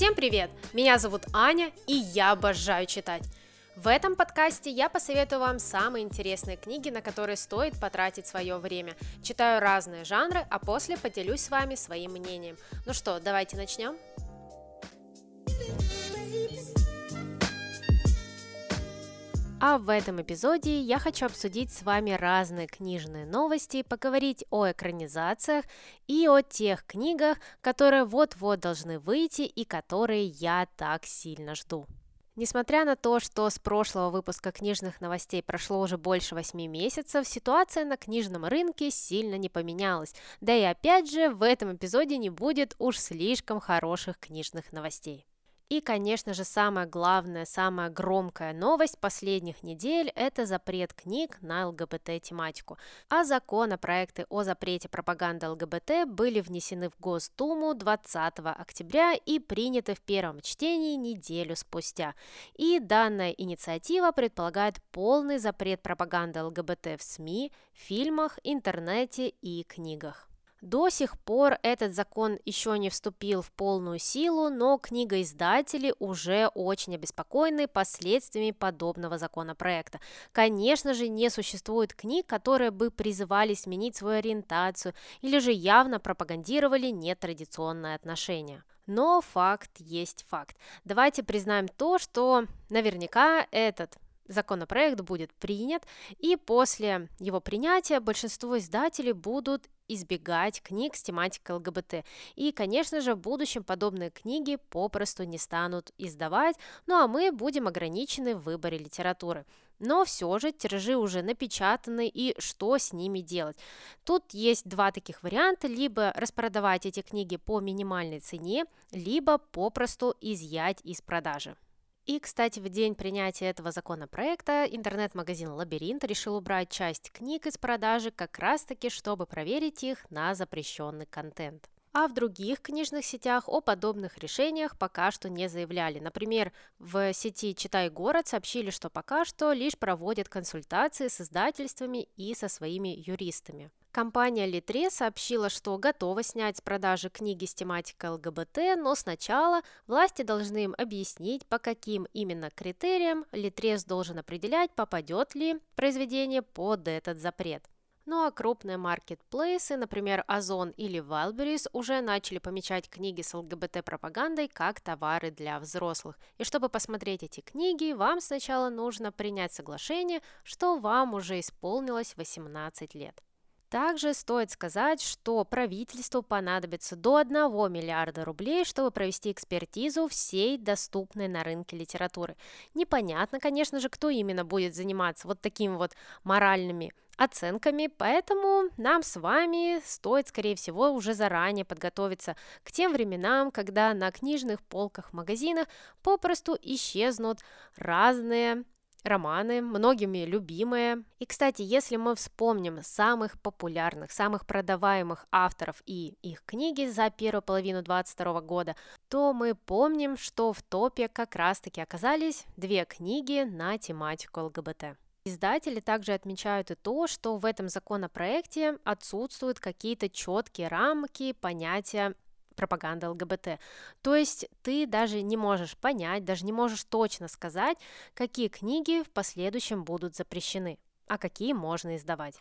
Всем привет! Меня зовут Аня, и я обожаю читать. В этом подкасте я посоветую вам самые интересные книги, на которые стоит потратить свое время. Читаю разные жанры, а после поделюсь с вами своим мнением. Ну что, давайте начнем? А в этом эпизоде я хочу обсудить с вами разные книжные новости, поговорить о экранизациях и о тех книгах, которые вот-вот должны выйти и которые я так сильно жду. Несмотря на то, что с прошлого выпуска книжных новостей прошло уже больше 8 месяцев, ситуация на книжном рынке сильно не поменялась. Да и опять же, в этом эпизоде не будет уж слишком хороших книжных новостей. И, конечно же, самая главная, самая громкая новость последних недель – это запрет книг на ЛГБТ-тематику. А законопроекты о запрете пропаганды ЛГБТ были внесены в Госдуму 20 октября и приняты в первом чтении неделю спустя. И данная инициатива предполагает полный запрет пропаганды ЛГБТ в СМИ, фильмах, интернете и книгах. До сих пор этот закон еще не вступил в полную силу, но книгоиздатели уже очень обеспокоены последствиями подобного законопроекта. Конечно же, не существует книг, которые бы призывали сменить свою ориентацию или же явно пропагандировали нетрадиционные отношения. Но факт есть факт. Давайте признаем то, что наверняка этот законопроект будет принят, и после его принятия большинство издателей будут избегать книг с тематикой ЛГБТ. И, конечно же, в будущем подобные книги попросту не станут издавать, ну а мы будем ограничены в выборе литературы. Но все же тиражи уже напечатаны, и что с ними делать? Тут есть два таких варианта: либо распродавать эти книги по минимальной цене, либо попросту изъять из продажи. И, кстати, в день принятия этого законопроекта интернет-магазин «Лабиринт» решил убрать часть книг из продажи как раз-таки, чтобы проверить их на запрещенный контент. А в других книжных сетях о подобных решениях пока что не заявляли. Например, в сети «Читай город» сообщили, что пока что лишь проводят консультации с издательствами и со своими юристами. Компания Литрес сообщила, что готова снять с продажи книги с тематикой ЛГБТ, но сначала власти должны им объяснить, по каким именно критериям Литрес должен определять, попадет ли произведение под этот запрет. Ну а крупные маркетплейсы, например, Озон или Вайлдберриз, уже начали помечать книги с ЛГБТ-пропагандой как товары для взрослых. И чтобы посмотреть эти книги, вам сначала нужно принять соглашение, что вам уже исполнилось 18 лет. Также стоит сказать, что правительству понадобится до 1 миллиарда рублей, чтобы провести экспертизу всей доступной на рынке литературы. Непонятно, конечно же, кто именно будет заниматься вот такими вот моральными оценками, поэтому нам с вами стоит, скорее всего, уже заранее подготовиться к тем временам, когда на книжных полках в магазинах попросту исчезнут разные романы, многими любимые. И, кстати, если мы вспомним самых популярных, самых продаваемых авторов и их книги за первую половину 2022 года, то мы помним, что в топе как раз-таки оказались две книги на тематику ЛГБТ. Издатели также отмечают и то, что в этом законопроекте отсутствуют какие-то четкие рамки, понятия пропаганда ЛГБТ. То есть ты даже не можешь понять, даже не можешь точно сказать, какие книги в последующем будут запрещены, а какие можно издавать.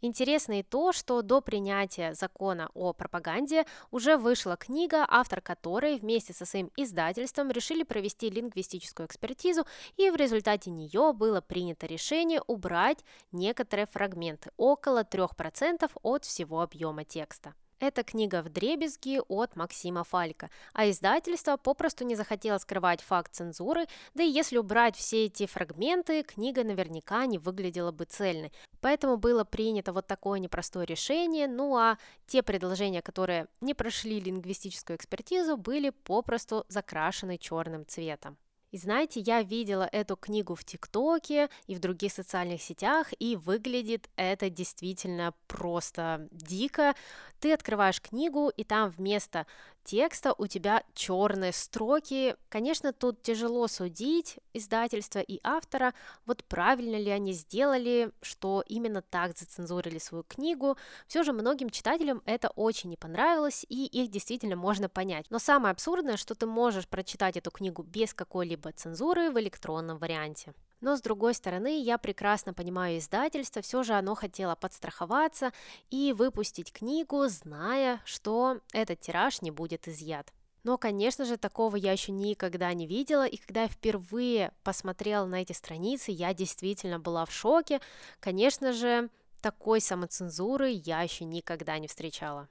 Интересно и то, что до принятия закона о пропаганде уже вышла книга, автор которой вместе со своим издательством решили провести лингвистическую экспертизу, и в результате нее было принято решение убрать некоторые фрагменты, около 3% от всего объема текста. Это книга «Вдребезги» от Максима Фалька, а издательство попросту не захотело скрывать факт цензуры, да и если убрать все эти фрагменты, книга наверняка не выглядела бы цельной. Поэтому было принято вот такое непростое решение, ну а те предложения, которые не прошли лингвистическую экспертизу, были попросту закрашены черным цветом. И знаете, я видела эту книгу в ТикТоке и в других социальных сетях, и выглядит это действительно просто дико. Ты открываешь книгу, и там вместо текста у тебя черные строки. Конечно, тут тяжело судить издательство и автора, вот правильно ли они сделали, что именно так зацензурили свою книгу. Все же многим читателям это очень не понравилось, и их действительно можно понять. Но самое абсурдное, что ты можешь прочитать эту книгу без какой-либо цензуры в электронном варианте. Но с другой стороны, я прекрасно понимаю издательство, все же оно хотело подстраховаться и выпустить книгу, зная, что этот тираж не будет изъят. Но, конечно же, такого я еще никогда не видела, и когда я впервые посмотрела на эти страницы, я действительно была в шоке. Конечно же, такой самоцензуры я еще никогда не встречала.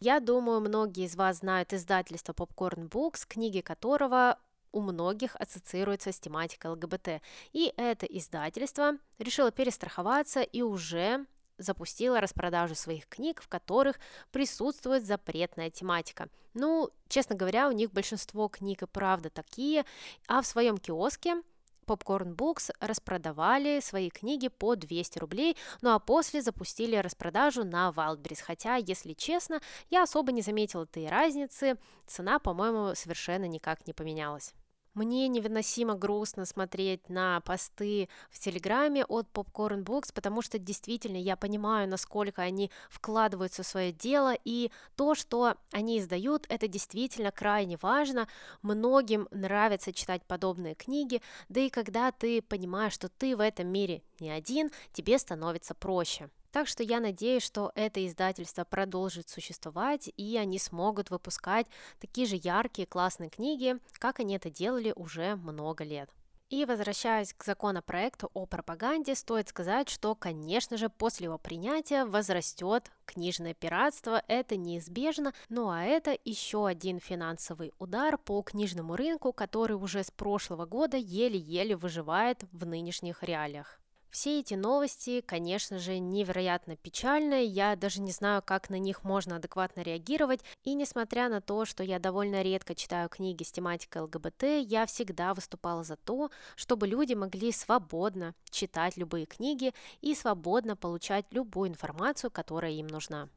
Я думаю, многие из вас знают издательство Popcorn Books, книги которого у многих ассоциируется с тематикой ЛГБТ. И это издательство решило перестраховаться и уже запустила распродажу своих книг, в которых присутствует запретная тематика. Ну, честно говоря, у них большинство книг и правда такие, а в своем киоске Popcorn Books распродавали свои книги по 200 рублей, ну а после запустили распродажу на Вайлдберриз, хотя, если честно, я особо не заметила этой разницы, цена, по-моему, совершенно никак не поменялась. Мне невыносимо грустно смотреть на посты в Телеграме от Popcorn Books, потому что действительно я понимаю, насколько они вкладываются в свое дело, и то, что они издают, это действительно крайне важно. Многим нравится читать подобные книги, да и когда ты понимаешь, что ты в этом мире не один, тебе становится проще. Так что я надеюсь, что это издательство продолжит существовать, и они смогут выпускать такие же яркие, классные книги, как они это делали уже много лет. И возвращаясь к законопроекту о пропаганде, стоит сказать, что, конечно же, после его принятия возрастет книжное пиратство, это неизбежно, ну а это еще один финансовый удар по книжному рынку, который уже с прошлого года еле-еле выживает в нынешних реалиях. Все эти новости, конечно же, невероятно печальные, я даже не знаю, как на них можно адекватно реагировать, и несмотря на то, что я довольно редко читаю книги с тематикой ЛГБТ, я всегда выступала за то, чтобы люди могли свободно читать любые книги и свободно получать любую информацию, которая им нужна.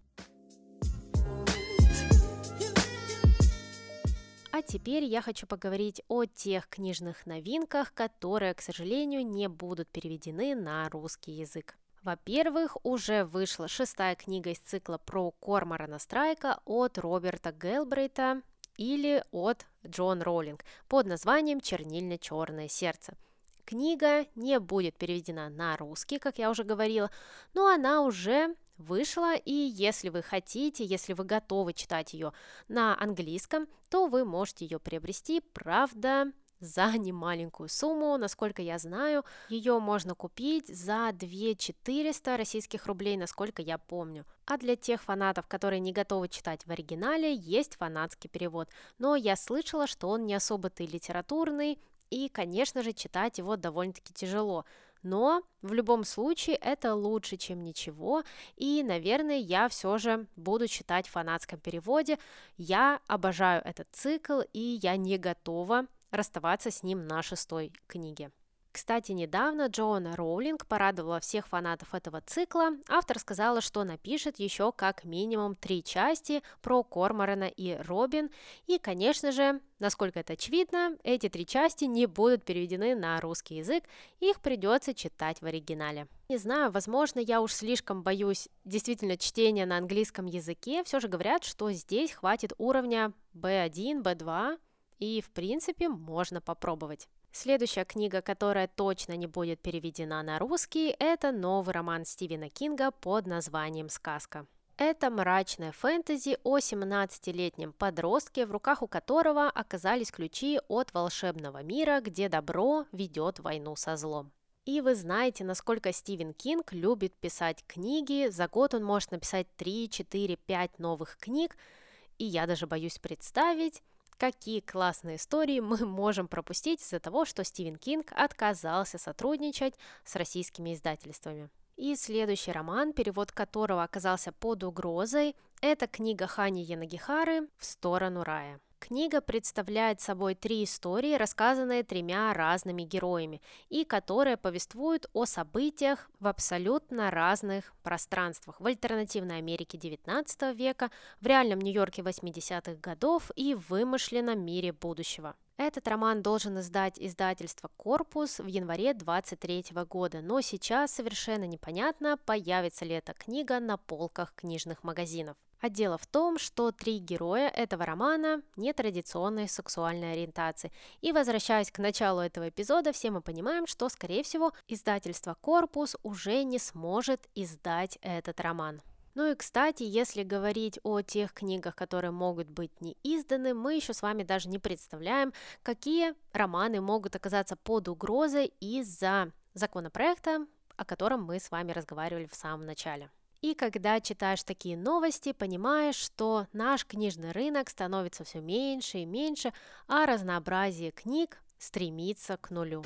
А теперь я хочу поговорить о тех книжных новинках, которые, к сожалению, не будут переведены на русский язык. Во-первых, уже вышла 6-я книга из цикла про Корморана Страйка от Роберта Гелбрейта или от Джоан Роулинг под названием «Чернильно-черное сердце». Книга не будет переведена на русский, как я уже говорила, но она уже вышла, и если вы хотите, если вы готовы читать ее на английском, то вы можете ее приобрести, правда, за немаленькую сумму, насколько я знаю, ее можно купить за 2400 российских рублей, насколько я помню. А для тех фанатов, которые не готовы читать в оригинале, есть фанатский перевод, но я слышала, что он не особо-то и литературный, и, конечно же, читать его довольно-таки тяжело. Но в любом случае это лучше, чем ничего, и, наверное, я все же буду читать в фанатском переводе. Я обожаю этот цикл, и я не готова расставаться с ним на 6-й книге. Кстати, недавно Джоан Роулинг порадовала всех фанатов этого цикла. Автор сказала, что напишет еще как минимум 3 части про Корморана и Робин. И, конечно же, насколько это очевидно, эти 3 части не будут переведены на русский язык, их придется читать в оригинале. Не знаю, возможно, я уж слишком боюсь действительно чтения на английском языке. Все же говорят, что здесь хватит уровня B1, B2, и, в принципе, можно попробовать. Следующая книга, которая точно не будет переведена на русский, это новый роман Стивена Кинга под названием «Сказка». Это мрачное фэнтези о 17-летнем подростке, в руках у которого оказались ключи от волшебного мира, где добро ведет войну со злом. И вы знаете, насколько Стивен Кинг любит писать книги. За год он может написать 3, 4, 5 новых книг, и я даже боюсь представить, какие классные истории мы можем пропустить из-за того, что Стивен Кинг отказался сотрудничать с российскими издательствами. И следующий роман, перевод которого оказался под угрозой, это книга Хани Янагихары «В сторону рая». Книга представляет собой три истории, рассказанные тремя разными героями, и которые повествуют о событиях в абсолютно разных пространствах: в альтернативной Америке XIX века, в реальном Нью-Йорке 80-х годов и в вымышленном мире будущего. Этот роман должен издать издательство «Корпус» в январе 2023 года, но сейчас совершенно непонятно, появится ли эта книга на полках книжных магазинов. А дело в том, что три героя этого романа нетрадиционной сексуальной ориентации. И возвращаясь к началу этого эпизода, все мы понимаем, что, скорее всего, издательство «Корпус» уже не сможет издать этот роман. Ну и, кстати, если говорить о тех книгах, которые могут быть не изданы, мы еще с вами даже не представляем, какие романы могут оказаться под угрозой из-за законопроекта, о котором мы с вами разговаривали в самом начале. И когда читаешь такие новости, понимаешь, что наш книжный рынок становится все меньше и меньше, а разнообразие книг стремится к нулю.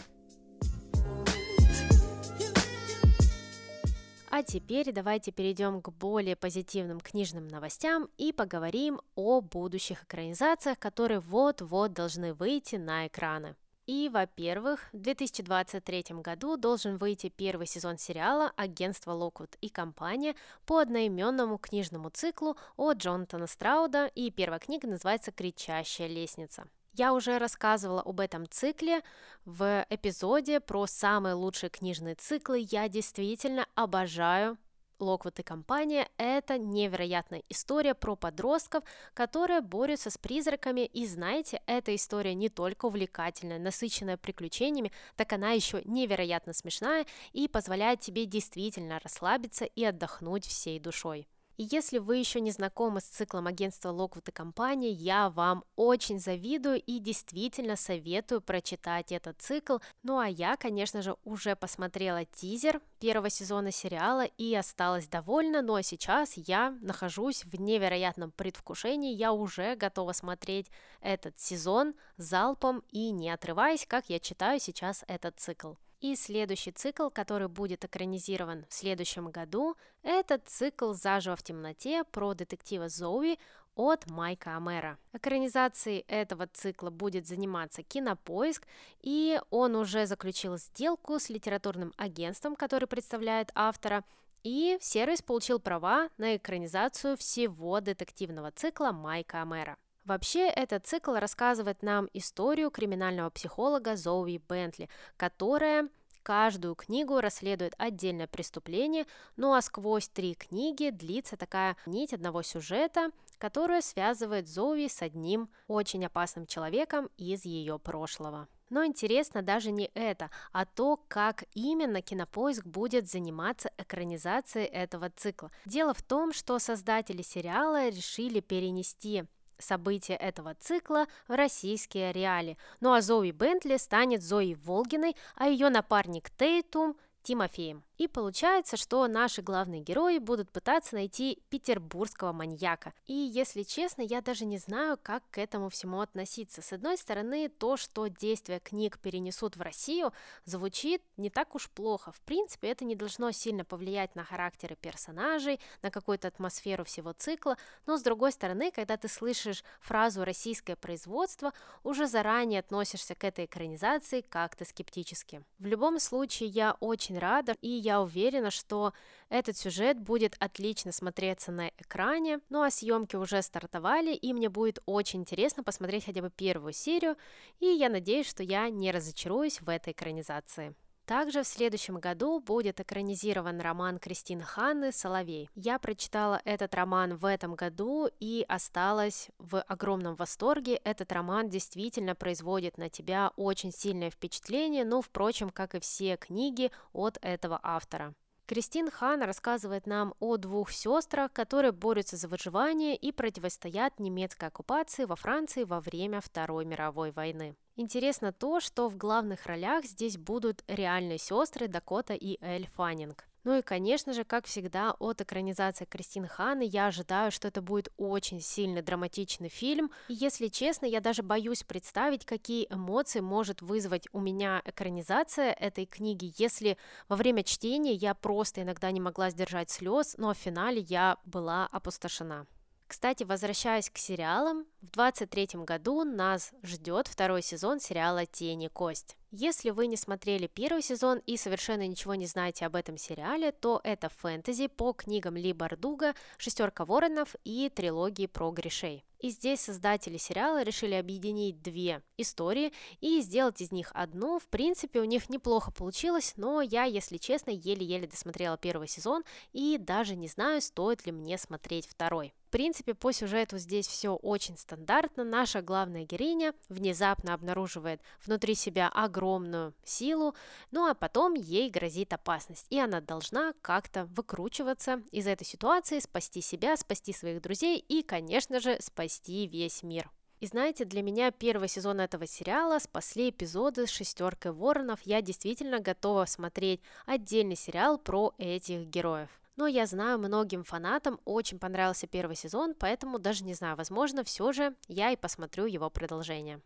А теперь давайте перейдем к более позитивным книжным новостям и поговорим о будущих экранизациях, которые вот-вот должны выйти на экраны. И, во-первых, в 2023 году должен выйти первый сезон сериала «Агентство Локвуд и компания» по одноименному книжному циклу от Джонатана Страуда, и первая книга называется «Кричащая лестница». Я уже рассказывала об этом цикле в эпизоде про самые лучшие книжные циклы. Я действительно обожаю «Локвуд и компания». Это невероятная история про подростков, которые борются с призраками. И знаете, эта история не только увлекательная, насыщенная приключениями, так она еще невероятно смешная и позволяет тебе действительно расслабиться и отдохнуть всей душой. И если вы еще не знакомы с циклом агентства Локвуд и компания, я вам очень завидую и действительно советую прочитать этот цикл. Ну а я, конечно же, уже посмотрела тизер первого сезона сериала и осталась довольна, ну а сейчас я нахожусь в невероятном предвкушении, я уже готова смотреть этот сезон залпом и не отрываясь, как я читаю сейчас этот цикл. И следующий цикл, который будет экранизирован в следующем году, это цикл «Заживо в темноте» про детектива Зоуи от Майка Амера. Экранизацией этого цикла будет заниматься Кинопоиск, и он уже заключил сделку с литературным агентством, который представляет автора, и сервис получил права на экранизацию всего детективного цикла Майка Амера. Вообще, этот цикл рассказывает нам историю криминального психолога Зоуи Бентли, которая каждую книгу расследует отдельное преступление, ну а сквозь три книги длится такая нить одного сюжета, которая связывает Зоуи с одним очень опасным человеком из ее прошлого. Но интересно даже не это, а то, как именно Кинопоиск будет заниматься экранизацией этого цикла. Дело в том, что создатели сериала решили перенести события этого цикла в российские реалии. Ну а Зоуи Бентли станет Зоей Волгиной, а ее напарник Тейтум Тимофеем. И получается, что наши главные герои будут пытаться найти петербургского маньяка. И, если честно, я даже не знаю, как к этому всему относиться. С одной стороны, то, что действия книг перенесут в Россию, звучит не так уж плохо. В принципе, это не должно сильно повлиять на характеры персонажей, на какую-то атмосферу всего цикла. Но, с другой стороны, когда ты слышишь фразу «российское производство», уже заранее относишься к этой экранизации как-то скептически. В любом случае, я очень рада, и я уверена, что этот сюжет будет отлично смотреться на экране. Ну а съемки уже стартовали, и мне будет очень интересно посмотреть хотя бы первую серию, и я надеюсь, что я не разочаруюсь в этой экранизации. Также в следующем году будет экранизирован роман Кристин Ханны «Соловей». Я прочитала этот роман в этом году и осталась в огромном восторге. Этот роман действительно производит на тебя очень сильное впечатление, ну, впрочем, как и все книги от этого автора. Кристин Ханна рассказывает нам о двух сестрах, которые борются за выживание и противостоят немецкой оккупации во Франции во время Второй мировой войны. Интересно то, что в главных ролях здесь будут реальные сестры Дакота и Эль Фанинг. Ну и, конечно же, как всегда, от экранизации Кристин Ханны я ожидаю, что это будет очень сильно драматичный фильм. И, если честно, я даже боюсь представить, какие эмоции может вызвать у меня экранизация этой книги, если во время чтения я просто иногда не могла сдержать слез, но в финале я была опустошена. Кстати, возвращаясь к сериалам, В 2023 году нас ждет второй сезон сериала «Тени и Кость». Если вы не смотрели первый сезон и совершенно ничего не знаете об этом сериале, то это фэнтези по книгам Ли Бардуга, «Шестерка воронов» и трилогии про Гришей. И здесь создатели сериала решили объединить две истории и сделать из них одну. В принципе, у них неплохо получилось, но я, если честно, еле-еле досмотрела первый сезон и даже не знаю, стоит ли мне смотреть второй. В принципе, по сюжету здесь все очень стандартно. Наша главная героиня внезапно обнаруживает внутри себя огромную силу, ну а потом ей грозит опасность, и она должна как-то выкручиваться из этой ситуации, спасти себя, спасти своих друзей и, конечно же, спасти весь мир. И знаете, для меня первый сезон этого сериала спасли эпизоды с «Шестеркой воронов». Я действительно готова смотреть отдельный сериал про этих героев. Но я знаю, многим фанатам очень понравился первый сезон, поэтому даже не знаю, возможно, все же я и посмотрю его продолжение.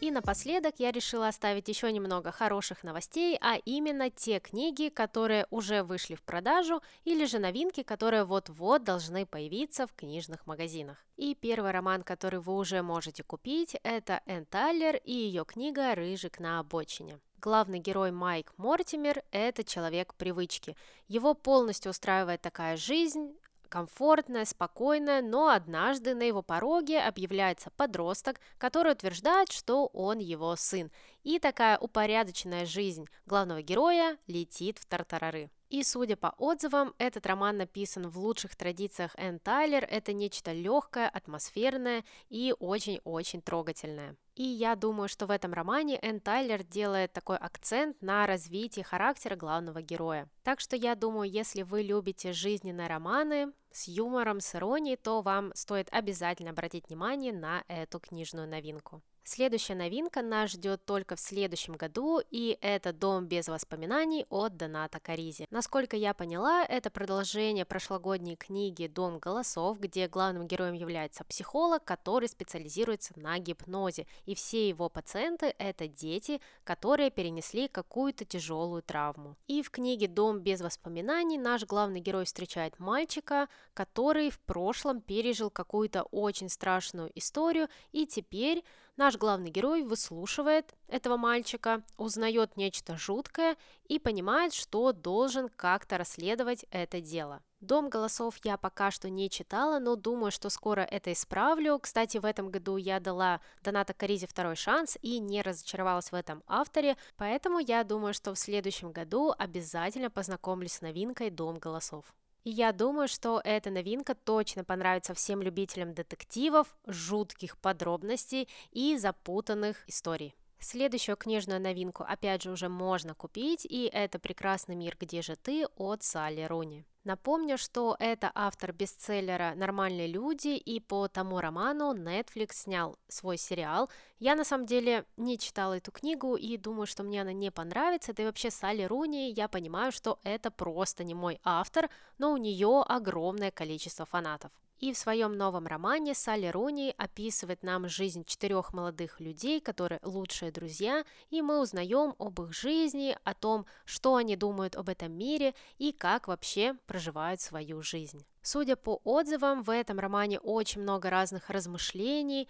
И напоследок я решила оставить еще немного хороших новостей, а именно те книги, которые уже вышли в продажу, или же новинки, которые вот-вот должны появиться в книжных магазинах. И первый роман, который вы уже можете купить, это Энн Тайлер и ее книга «Рыжик на обочине». Главный герой Майк Мортимер – это человек привычки. Его полностью устраивает такая жизнь, комфортная, спокойная, но однажды на его пороге объявляется подросток, который утверждает, что он его сын. И такая упорядоченная жизнь главного героя летит в тартарары. И, судя по отзывам, этот роман написан в лучших традициях Энн Тайлер. Это нечто легкое, атмосферное и очень-очень трогательное. И я думаю, что в этом романе Энн Тайлер делает такой акцент на развитии характера главного героя. Так что я думаю, если вы любите жизненные романы с юмором, с иронией, то вам стоит обязательно обратить внимание на эту книжную новинку. Следующая новинка нас ждет только в следующем году, и это «Дом без воспоминаний» от Доната Каризи. Насколько я поняла, это продолжение прошлогодней книги «Дом голосов», где главным героем является психолог, который специализируется на гипнозе, и все его пациенты – это дети, которые перенесли какую-то тяжелую травму. И в книге «Дом без воспоминаний» наш главный герой встречает мальчика, который в прошлом пережил какую-то очень страшную историю, и теперь наш главный герой выслушивает этого мальчика, узнает нечто жуткое и понимает, что должен как-то расследовать это дело. «Дом голосов» я пока что не читала, но думаю, что скоро это исправлю. Кстати, в этом году я дала Донато Каризи второй шанс и не разочаровалась в этом авторе, поэтому я думаю, что в следующем году обязательно познакомлюсь с новинкой «Дом голосов». И я думаю, что эта новинка точно понравится всем любителям детективов, жутких подробностей и запутанных историй. Следующую книжную новинку, опять же, уже можно купить, и это «Прекрасный мир, где же ты» от Салли Руни. Напомню, что это автор бестселлера «Нормальные люди», и по тому роману Netflix снял свой сериал. Я на самом деле не читала эту книгу и думаю, что мне она не понравится. Да и вообще Салли Руни, я понимаю, что это просто не мой автор, но у нее огромное количество фанатов. И в своем новом романе Салли Руни описывает нам жизнь 4 молодых людей, которые лучшие друзья, и мы узнаем об их жизни, о том, что они думают об этом мире и как вообще проживают свою жизнь. Судя по отзывам, в этом романе очень много разных размышлений,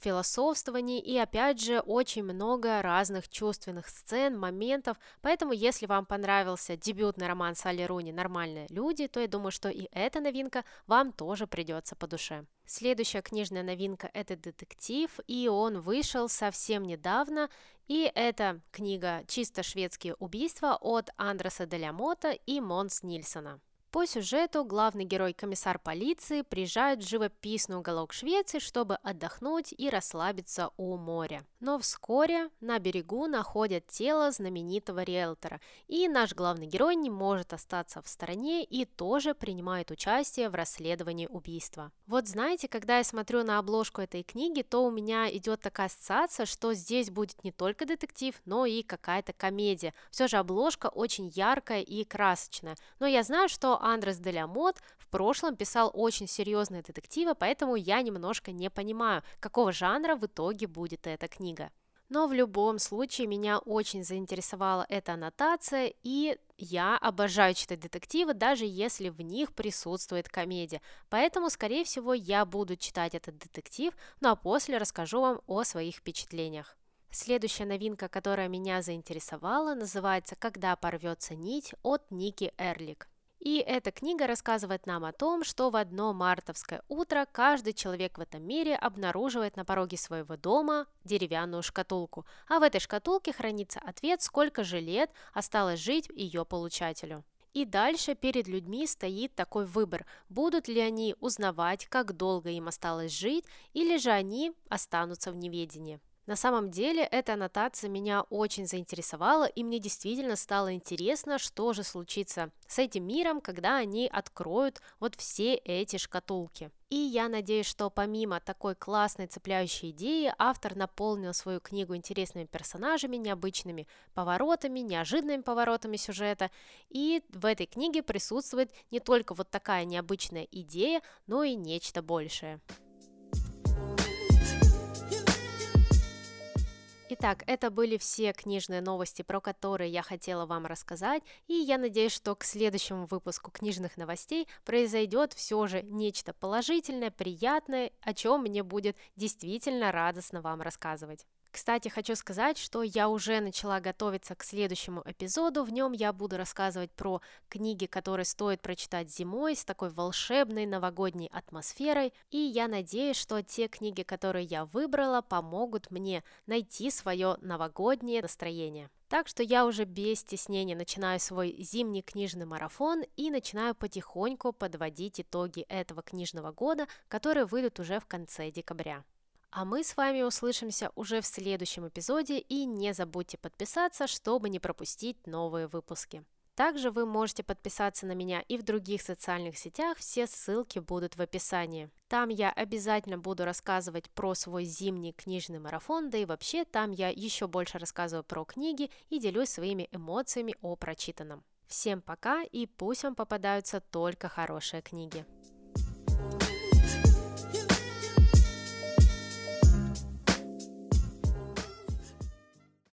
философствований и, опять же, очень много разных чувственных сцен, моментов, поэтому если вам понравился дебютный роман Салли Руни «Нормальные люди», то я думаю, что и эта новинка вам тоже придется по душе. Следующая книжная новинка – это детектив, и он вышел совсем недавно, и это книга «Чисто шведские убийства» от Андреса де ля Мота и Монс Нильсона. По сюжету главный герой, комиссар полиции, приезжает в живописный уголок Швеции, чтобы отдохнуть и расслабиться у моря. Но вскоре на берегу находят тело знаменитого риэлтора, и наш главный герой не может остаться в стороне и тоже принимает участие в расследовании убийства. Вот знаете, когда я смотрю на обложку этой книги, то у меня идет такая ассоциация, что здесь будет не только детектив, но и какая-то комедия. Все же обложка очень яркая и красочная, но я знаю, что Андрес де ля Мот в прошлом писал очень серьезные детективы, поэтому я немножко не понимаю, какого жанра в итоге будет эта книга. но в любом случае меня очень заинтересовала эта аннотация, и я обожаю читать детективы, даже если в них присутствует комедия, поэтому, скорее всего, я буду читать этот детектив, ну а после расскажу вам о своих впечатлениях. Следующая новинка, которая меня заинтересовала, называется «Когда порвется нить» от Ники Эрлик. И эта книга рассказывает нам о том, что в одно мартовское утро каждый человек в этом мире обнаруживает на пороге своего дома деревянную шкатулку, а в этой шкатулке хранится ответ, сколько же лет осталось жить ее получателю. И дальше перед людьми стоит такой выбор, будут ли они узнавать, как долго им осталось жить, или же они останутся в неведении. На самом деле, эта аннотация меня очень заинтересовала, и мне действительно стало интересно, что же случится с этим миром, когда они откроют вот все эти шкатулки. И я надеюсь, что помимо такой классной цепляющей идеи, автор наполнил свою книгу интересными персонажами, необычными поворотами, неожиданными поворотами сюжета. И в этой книге присутствует не только вот такая необычная идея, но и нечто большее. Итак, это были все книжные новости, про которые я хотела вам рассказать, и я надеюсь, что к следующему выпуску книжных новостей произойдет все же нечто положительное, приятное, о чем мне будет действительно радостно вам рассказывать. Кстати, хочу сказать, что я уже начала готовиться к следующему эпизоду, в нем я буду рассказывать про книги, которые стоит прочитать зимой, с такой волшебной новогодней атмосферой, и я надеюсь, что те книги, которые я выбрала, помогут мне найти свое новогоднее настроение. Так что я уже без стеснения начинаю свой зимний книжный марафон и начинаю потихоньку подводить итоги этого книжного года, которые выйдут уже в конце декабря. А мы с вами услышимся уже в следующем эпизоде, и не забудьте подписаться, чтобы не пропустить новые выпуски. Также вы можете подписаться на меня и в других социальных сетях, все ссылки будут в описании. Там я обязательно буду рассказывать про свой зимний книжный марафон, да и вообще там я еще больше рассказываю про книги и делюсь своими эмоциями о прочитанном. Всем пока, и пусть вам попадаются только хорошие книги.